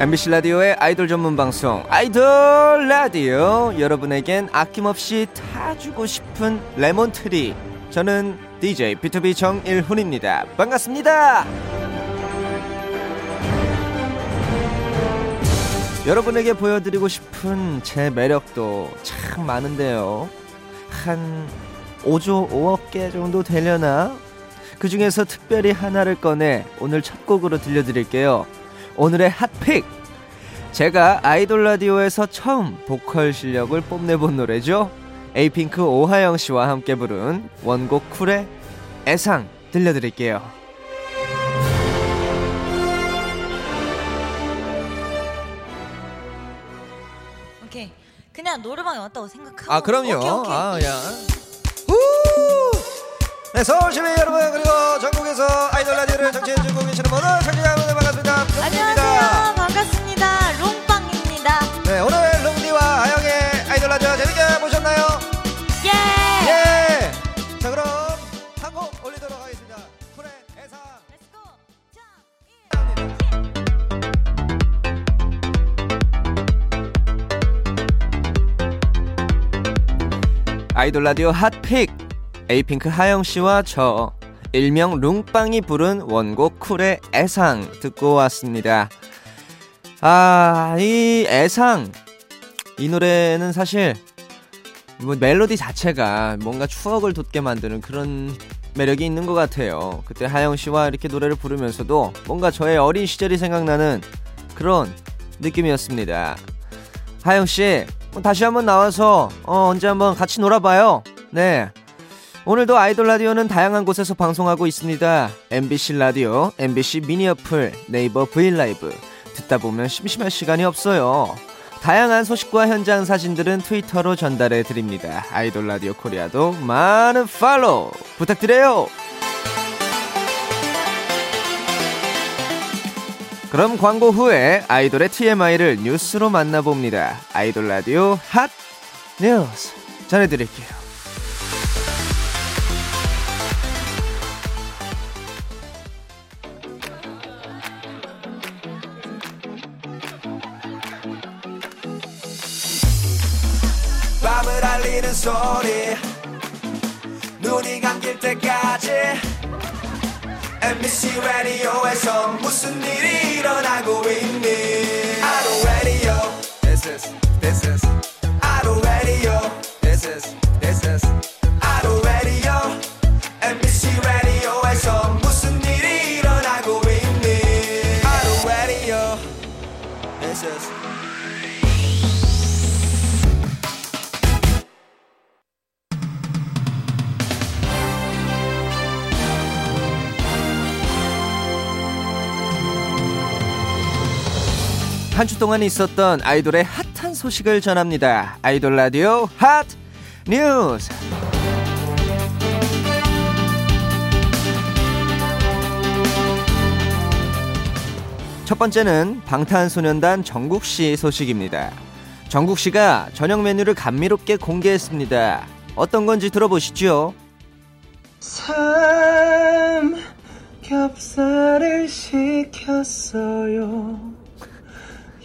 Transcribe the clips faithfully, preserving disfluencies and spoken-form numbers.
엠비씨 라디오의 아이돌 전문 방송 아이돌 라디오, 여러분에겐 아낌없이 타주고 싶은 레몬트리, 저는 디제이 비투비 정일훈입니다. 반갑습니다. 여러분에게 보여드리고 싶은 제 매력도 참 많은데요, 한 오조 오억 개 정도 되려나? 그 중에서 특별히 하나를 꺼내 오늘 첫 곡으로 들려드릴게요. 오늘의 핫픽, 제가 아이돌 라디오에서 처음 보컬 실력을 뽐내본 노래죠. 에이핑크 오하영 씨와 함께 부른 원곡 쿨의 애상 들려드릴게요. 오케이, 그냥 노래방에 왔다고 생각하고. 아 그럼요. 오케이, 오케이. 아, 야. 네, 서울시민 여러분, 그리고 전국에서 아이돌 라디오를 청취해주고 계시는 모든 청취자분들 반갑습니다. 롱디입니다. 안녕하세요, 반갑습니다. 롱빵입니다. 네, 오늘 롱디와 하영의 아이돌 라디오 재밌게 보셨나요? 예! 예! 자, 그럼 한곡 올리도록 하겠습니다. 쿨의 애상. 렛츠고! 자! 아이돌 라디오 핫픽, 에이핑크 하영씨와 저 일명 룽빵이 부른 원곡 쿨의 애상 듣고 왔습니다. 아, 이 애상, 이 노래는 사실 뭐 멜로디 자체가 뭔가 추억을 돋게 만드는 그런 매력이 있는 것 같아요. 그때 하영씨와 이렇게 노래를 부르면서도 뭔가 저의 어린 시절이 생각나는 그런 느낌이었습니다. 하영씨, 다시 한번 나와서 어, 언제 한번 같이 놀아봐요. 네, 오늘도 아이돌 라디오는 다양한 곳에서 방송하고 있습니다. 엠비씨 라디오, 엠비씨 미니 어플, 네이버 브이라이브. 듣다 보면 심심할 시간이 없어요. 다양한 소식과 현장 사진들은 트위터로 전달해 드립니다. 아이돌 라디오 코리아도 많은 팔로우 부탁드려요. 그럼 광고 후에 아이돌의 티엠아이를 뉴스로 만나봅니다. 아이돌 라디오 핫 뉴스 전해드릴게요. 밤을 알리는 소리, 눈이 감길 때까지 엠비씨 라디오에서 무슨 일이 일어나고 있니? 아이돌 라디오, this is, this is 아이돌 라디오, this is, this is 아이돌 라디오, 엠비씨 라디오에서 무슨 일이 일어나고 있니? 아이돌 라디오, this is. 한 주 동안 있었던 아이돌의 핫한 소식을 전합니다. 아이돌 라디오 핫 뉴스. 첫 번째는 방탄소년단 정국 씨 소식입니다. 정국 씨가 저녁 메뉴를 감미롭게 공개했습니다. 어떤 건지 들어보시죠. 삼겹살을 시켰어요.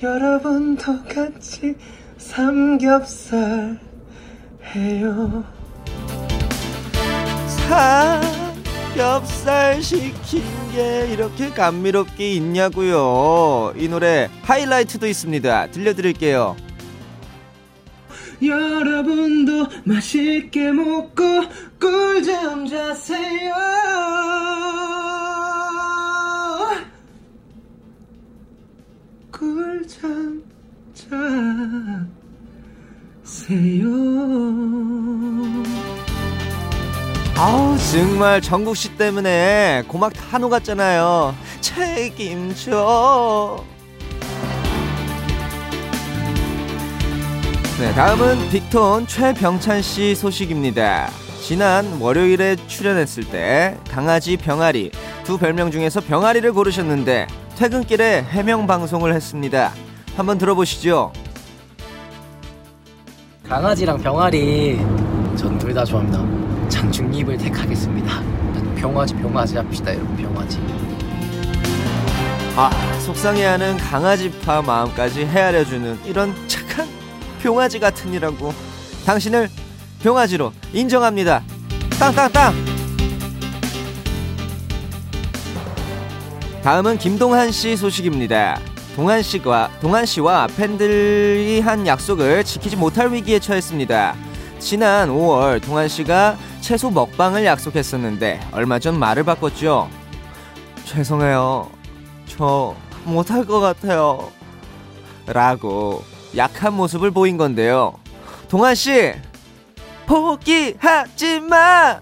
여러분도 같이 삼겹살 해요. 삼겹살 시킨 게 이렇게 감미롭게 있냐고요. 이 노래 하이라이트도 있습니다. 들려드릴게요. 여러분도 맛있게 먹고 꿀 좀 자세요. 꿀잠 자세요. 아우 정말 정국씨 때문에 고막 다 녹았잖아요. 책임져. 네, 다음은 빅톤 최병찬 씨 소식입니다. 지난 월요일에 출연했을 때 강아지 병아리 두 별명 중에서 병아리를 고르셨는데 퇴근길에 해명 방송을 했습니다. 한번 들어보시죠. 강아지랑 병아리 전 둘 다 좋아합니다. 장중립을 택하겠습니다. 병아지 병아지 합시다 여러분. 병아지. 아, 속상해하는 강아지파 마음까지 헤아려주는 이런 착한 병아지 같은 이라고 당신을 병아지로 인정합니다. 땅땅땅. 다음은 김동한 씨 소식입니다. 동한 씨가 동한 씨와 팬들이 한 약속을 지키지 못할 위기에 처했습니다. 지난 오월 동한 씨가 채소 먹방을 약속했었는데 얼마 전 말을 바꿨죠. 죄송해요. 저 못할 것 같아요. 라고 약한 모습을 보인 건데요. 동한 씨! 포기하지 마!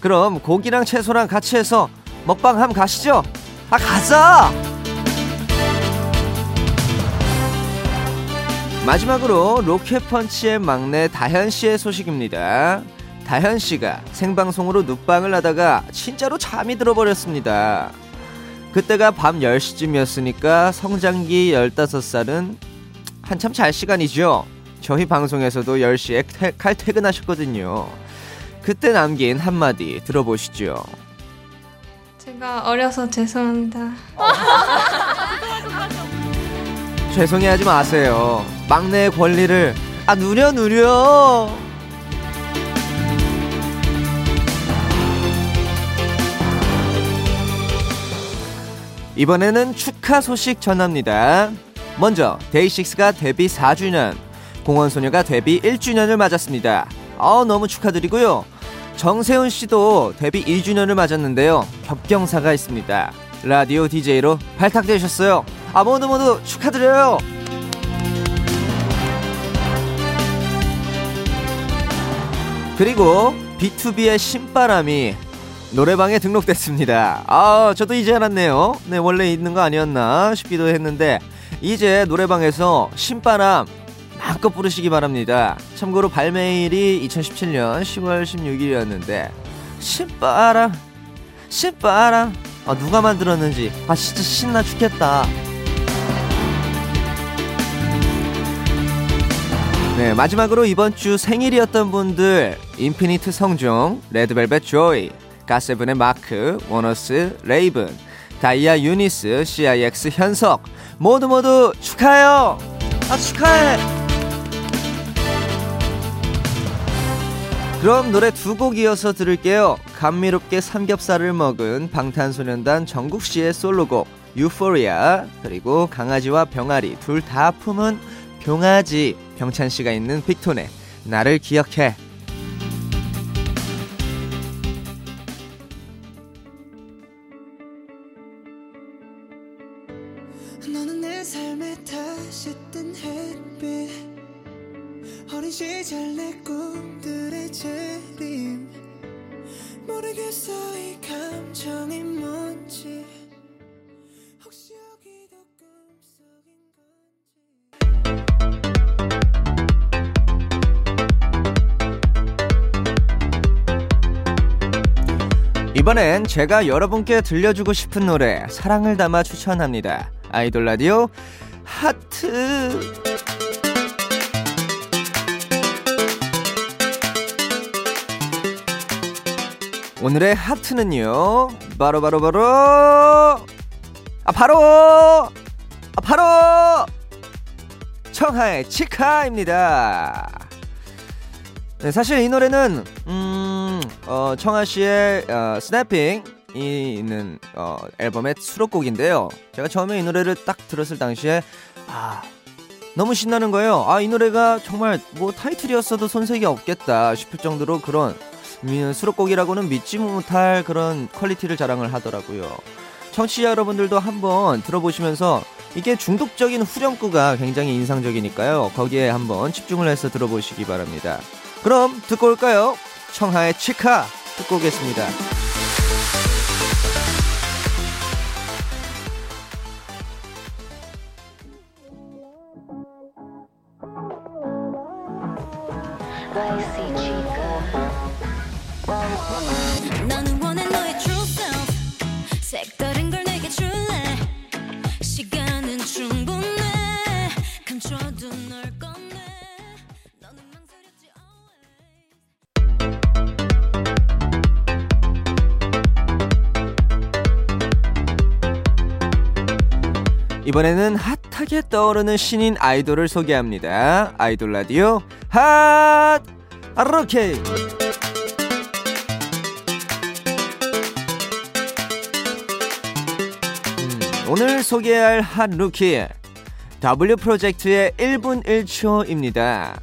그럼 고기랑 채소랑 같이 해서 먹방 함 가시죠? 아, 가자! 마지막으로 로켓펀치의 막내 다현씨의 소식입니다. 다현씨가 생방송으로 눕방을 하다가 진짜로 잠이 들어버렸습니다. 그때가 밤 열 시쯤이었으니까 성장기 열다섯 살은 한참 잘 시간이죠. 저희 방송에서도 열 시에 칼퇴근하셨거든요. 그때 남긴 한마디 들어보시죠. 제가 어려서 죄송합니다. 죄송해하지 마세요. 막내의 권리를 아 누려 누려. 이번에는 축하 소식 전합니다. 먼저 데이식스가 데뷔 사 주년, 공원소녀가 데뷔 일 주년을 맞았습니다. 아, 너무 축하드리고요. 정세훈씨도 데뷔 이 주년을 맞았는데요, 겹경사가 있습니다. 라디오 디제이로 발탁되셨어요. 아, 모두 모두 축하드려요. 그리고 비투비의 신바람이 노래방에 등록됐습니다. 아, 저도 이제 알았네요. 네, 원래 있는 거 아니었나 싶기도 했는데 이제 노래방에서 신바람 마음껏 부르시기 바랍니다. 참고로 발매일이 이천십칠년 시월 십육일이었는데 신바람 신바람 아, 누가 만들었는지 아 진짜 신나 죽겠다. 네, 마지막으로 이번 주 생일이었던 분들 인피니트 성종, 레드벨벳 조이, 가세븐의 마크, 원어스, 레이븐, 다이아 유니스, 씨아이엑스 현석 모두 모두 축하해요. 아, 축하해. 그럼 노래 두 곡 이어서 들을게요. 감미롭게 삼겹살을 먹은 방탄소년단 정국씨의 솔로곡 유포리아, 그리고 강아지와 병아리 둘 다 품은 병아지 병찬씨가 있는 빅톤의 나를 기억해. 너는 내 삶에 다시 뜬 햇빛, 어린 시절 내 꿈들의 재림, 모르겠어 이 감정이 뭔지. 혹시 여기도 꿈속인 건지. 이번엔 제가 여러분께 들려주고 싶은 노래 사랑을 담아 추천합니다. 아이돌 라디오 하트. 오늘의 하트는요, 바로 바로 바로 아 바로 아 바로 청하의 치카입니다. 네, 사실 이 노래는 음, 어, 청하 씨의 어, 스냅핑이 있는 어, 앨범의 수록곡인데요. 제가 처음에 이 노래를 딱 들었을 당시에 아, 너무 신나는 거예요. 아, 이 노래가 정말 뭐 타이틀이었어도 손색이 없겠다 싶을 정도로 그런 수록곡이라고는 믿지 못할 그런 퀄리티를 자랑을 하더라고요. 청취자 여러분들도 한번 들어보시면서 이게 중독적인 후렴구가 굉장히 인상적이니까요, 거기에 한번 집중을 해서 들어보시기 바랍니다. 그럼 듣고 올까요? 청하의 치카 듣고 오겠습니다. 나는 원해 너의 true self. 색다른 걸 내게 줄래. 시간은 충분해. 감춰둔 널 꺼내. 너는 망설였지 always. 이번에는 핫하게 떠오르는 신인 아이돌을 소개합니다. 아이돌 라디오 핫 로케이. 오늘 소개할 핫 루키 W 프로젝트의 일 분 일 초입니다.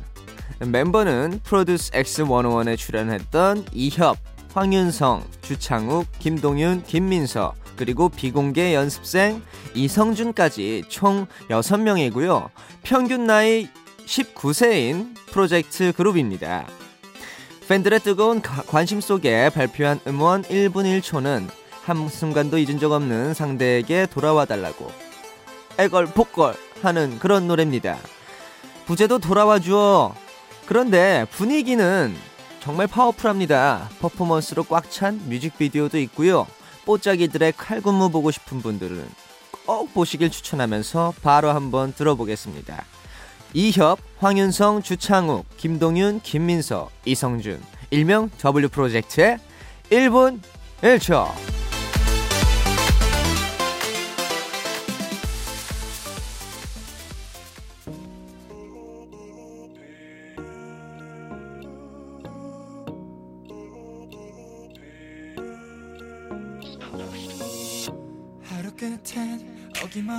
멤버는 프로듀스 엑스 백일의 출연했던 이협, 황윤성, 주창욱, 김동윤, 김민석 그리고 비공개 연습생 이성준까지 총 여섯 명이고요. 평균 나이 십구 세인 프로젝트 그룹입니다. 팬들의 뜨거운 관심 속에 발표한 음원 일 분 일 초는 한순간도 잊은 적 없는 상대에게 돌아와달라고 애걸복걸 하는 그런 노래입니다. 부제도 돌아와주어. 그런데 분위기는 정말 파워풀합니다. 퍼포먼스로 꽉 찬 뮤직비디오도 있고요. 뽀짝이들의 칼군무 보고 싶은 분들은 꼭 보시길 추천하면서 바로 한번 들어보겠습니다. 이협, 황윤성, 주창욱, 김동윤, 김민서, 이성준 일명 W 프로젝트의 일 분 일 초.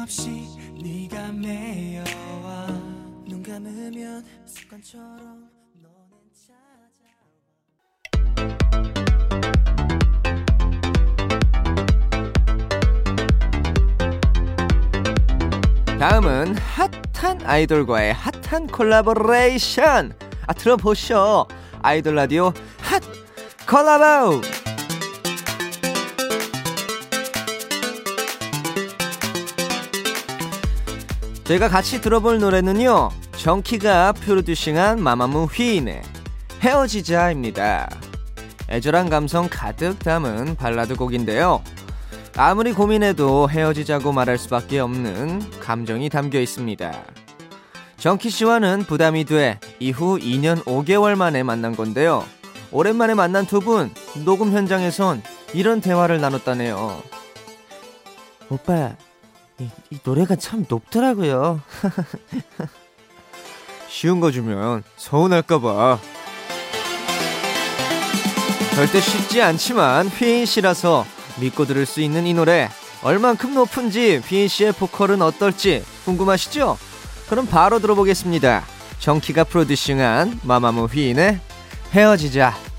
없이 네가 매여와 눈 감으면 습관처럼 너는 찾아와. 다음은 핫한 아이돌과의 핫한 콜라보레이션. 아 들어보쇼. 아이돌 라디오 핫 콜라보. 저희가 같이 들어볼 노래는요, 정키가 프로듀싱한 마마무 휘인의 헤어지자입니다. 애절한 감성 가득 담은 발라드 곡인데요, 아무리 고민해도 헤어지자고 말할 수밖에 없는 감정이 담겨 있습니다. 정키씨와는 부담이 돼 이후 이 년 오 개월 만에 만난 건데요, 오랜만에 만난 두 분 녹음 현장에선 이런 대화를 나눴다네요. 오빠 이, 이 노래가 참 높더라고요. 쉬운 거 주면 서운할까봐. 절대 쉽지 않지만 휘인씨라서 믿고 들을 수 있는 이 노래 얼만큼 높은지, 휘인씨의 보컬은 어떨지 궁금하시죠? 그럼 바로 들어보겠습니다. 정키가 프로듀싱한 마마무 휘인의 헤어지자.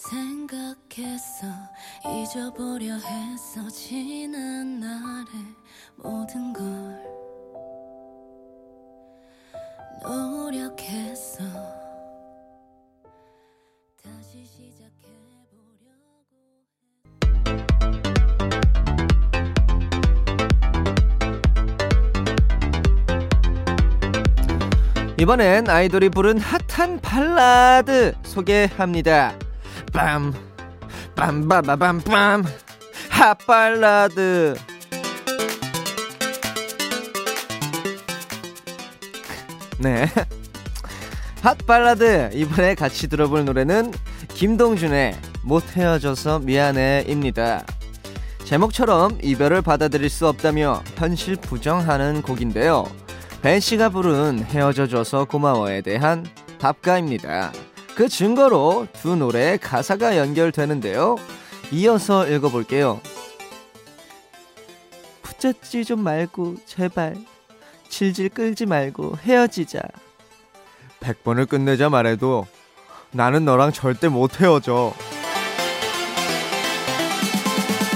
생각했어 잊어보려 했어 지난 날의 모든 걸 노력했어 다시 시작해보려고. 이번엔 아이돌이 부른 핫한 발라드 소개합니다. 빰 빰빰빰빰 핫발라드. 네, 핫발라드. 이번에 같이 들어볼 노래는 김동준의 못 헤어져서 미안해입니다. 제목처럼 이별을 받아들일 수 없다며 현실 부정하는 곡인데요, 벤씨가 부른 헤어져줘서 고마워에 대한 답가입니다. 그 증거로 두 노래의 가사가 연결되는데요, 이어서 읽어볼게요. 붙잡지 좀 말고 제발 질질 끌지 말고 헤어지자. 백 번을 끝내자 말해도 나는 너랑 절대 못 헤어져.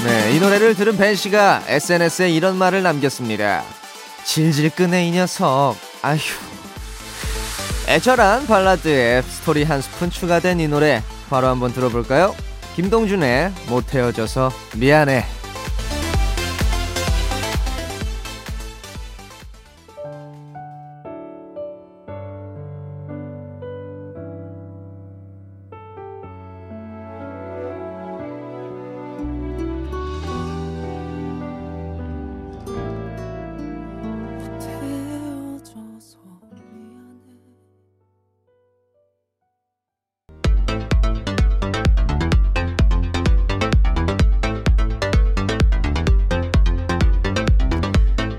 네, 이 노래를 들은 벤씨가 에스엔에스에 이런 말을 남겼습니다. 질질 끄네 이 녀석. 아휴. 애절한 발라드에 스토리 한 스푼 추가된 이 노래 바로 한번 들어볼까요? 김동준의 못 헤어져서 미안해.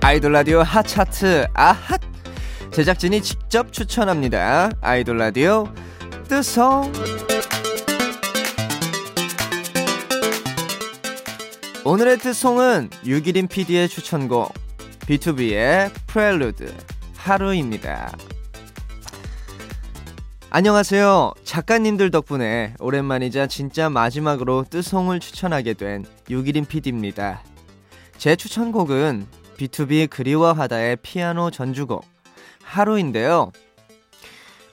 아이돌 라디오 핫차트 아핫 제작진이 직접 추천합니다. 아이돌 라디오 뜨서 오늘의 뜻송은 유기림 피디의 추천곡 비투비의 프렐루드 하루입니다. 안녕하세요. 작가님들 덕분에 오랜만이자 진짜 마지막으로 뜻송을 추천하게 된 유기림 피디입니다. 제 추천곡은 비투비 그리워하다의 피아노 전주곡 하루인데요.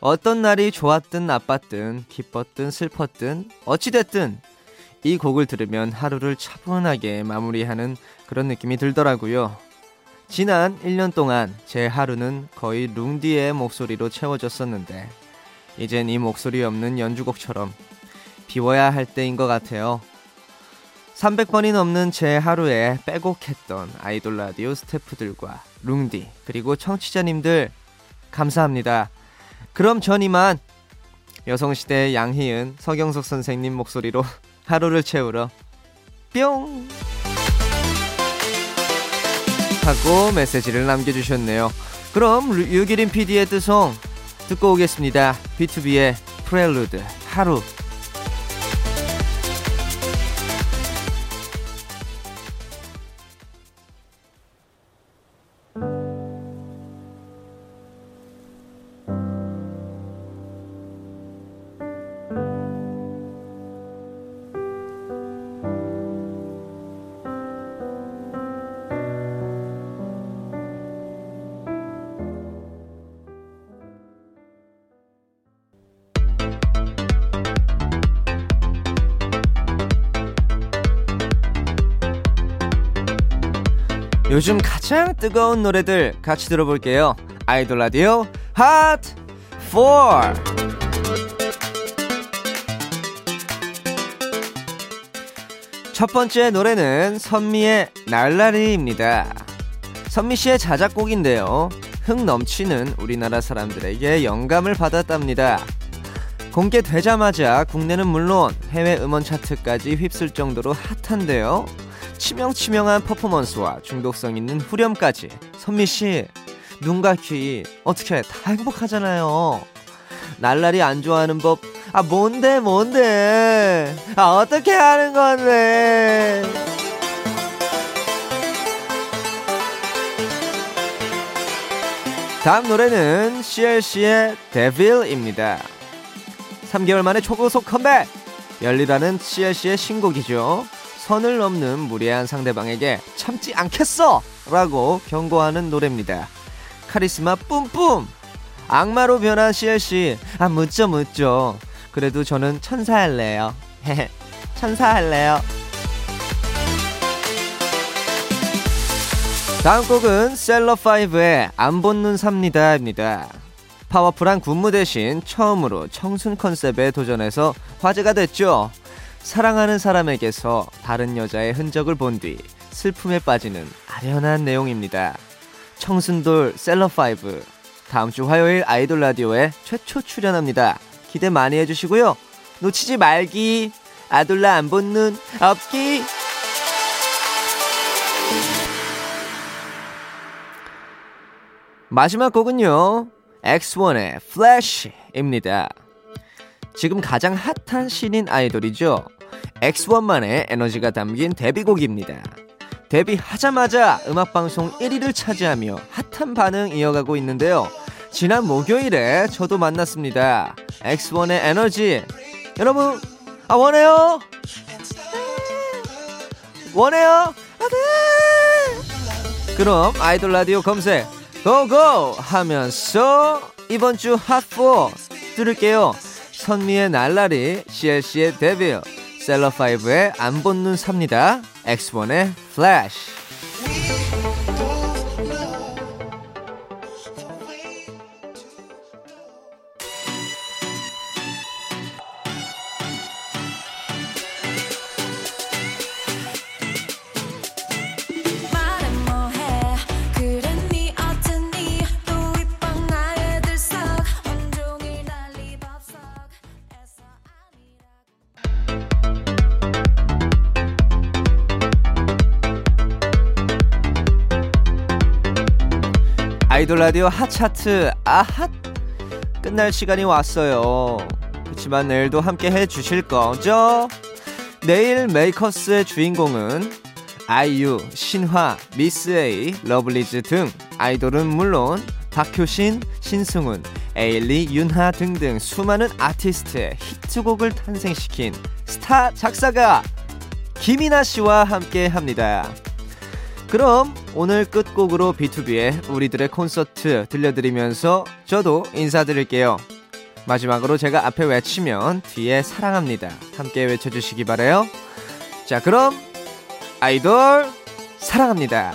어떤 날이 좋았든 나빴든 기뻤든 슬펐든 어찌됐든 이 곡을 들으면 하루를 차분하게 마무리하는 그런 느낌이 들더라고요. 지난 일 년 동안 제 하루는 거의 룽디의 목소리로 채워졌었는데 이젠 이 목소리 없는 연주곡처럼 비워야 할 때인 것 같아요. 삼백 번이 넘는 제 하루에 빼곡했던 아이돌 라디오 스태프들과 룽디 그리고 청취자님들 감사합니다. 그럼 전 이만 여성시대의 양희은, 서경석 선생님 목소리로 하루를 채우러 뿅 하고 메시지를 남겨주셨네요. 그럼 유기림 피디의 뜻송 듣고 오겠습니다. 비투비의 프렐루드 하루. 요즘 가장 뜨거운 노래들 같이 들어볼게요. 아이돌 라디오 핫 포. 첫 번째 노래는 선미의 날라리입니다. 선미씨의 자작곡인데요. 흥 넘치는 우리나라 사람들에게 영감을 받았답니다. 공개되자마자 국내는 물론 해외 음원 차트까지 휩쓸 정도로 핫한데요. 치명치명한 퍼포먼스와 중독성 있는 후렴까지 선미씨 눈과 귀 어떻게 다 행복하잖아요. 날라리 안 좋아하는 법 아 뭔데 뭔데 아 어떻게 하는 건데. 다음 노래는 씨엘씨의 데빌입니다. 삼 개월 만에 초고속 컴백 열리라는 씨엘씨의 신곡이죠. 선을 넘는 무례한 상대방에게 참지 않겠어! 라고 경고하는 노래입니다. 카리스마 뿜뿜! 악마로 변한 씨엘씨 아 묻죠 묻죠 그래도 저는 천사할래요. 천사할래요. 다음 곡은 셀럽파이브의 안 벗는 삽니다 입니다. 파워풀한 군무 대신 처음으로 청순 컨셉에 도전해서 화제가 됐죠. 사랑하는 사람에게서 다른 여자의 흔적을 본 뒤 슬픔에 빠지는 아련한 내용입니다. 청순돌 셀럽파이브 다음주 화요일 아이돌 라디오에 최초 출연합니다. 기대 많이 해주시고요. 놓치지 말기. 아돌라 안 붙는 없기. 마지막 곡은요 엑스원의 플래시입니다. 지금 가장 핫한 신인 아이돌이죠. 엑스원만의 에너지가 담긴 데뷔곡입니다. 데뷔하자마자 음악방송 일 위를 차지하며 핫한 반응 이어가고 있는데요. 지난 목요일에 저도 만났습니다. 엑스원의 에너지 여러분 아 원해요 원해요 아, 네. 그럼 아이돌 라디오 검색 고고 하면서 이번주 핫포 들을게요. 선미의 날라리, 씨엘씨의 데뷔, 셀럽파이브의 안 벗는 삽니다, 엑스원의 플래시. 아이돌 라디오 핫차트 아핫 끝날 시간이 왔어요. 그렇지만 내일도 함께 해주실 거죠? 내일 메이커스의 주인공은 아이유, 신화, 미스A, 러블리즈 등 아이돌은 물론 박효신, 신승훈, 에일리, 윤하 등등 수많은 아티스트의 히트곡을 탄생시킨 스타 작사가 김이나 씨와 함께 합니다. 그럼 오늘 끝곡으로 비투비의 우리들의 콘서트 들려드리면서 저도 인사드릴게요. 마지막으로 제가 앞에 외치면 뒤에 사랑합니다. 함께 외쳐주시기 바라요. 자, 그럼 아이돌 사랑합니다.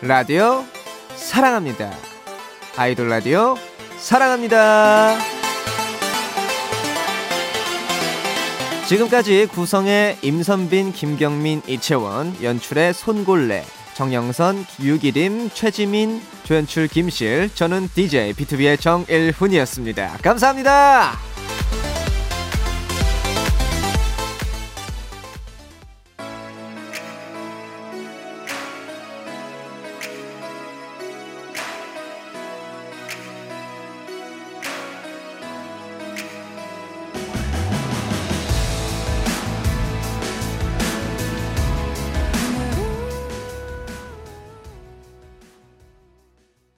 라디오 사랑합니다. 아이돌 라디오 사랑합니다. 지금까지 구성의 임선빈, 김경민, 이채원, 연출의 손골래, 정영선, 유기림, 최지민, 조연출 김실, 저는 디제이 비투비의 정일훈이었습니다. 감사합니다.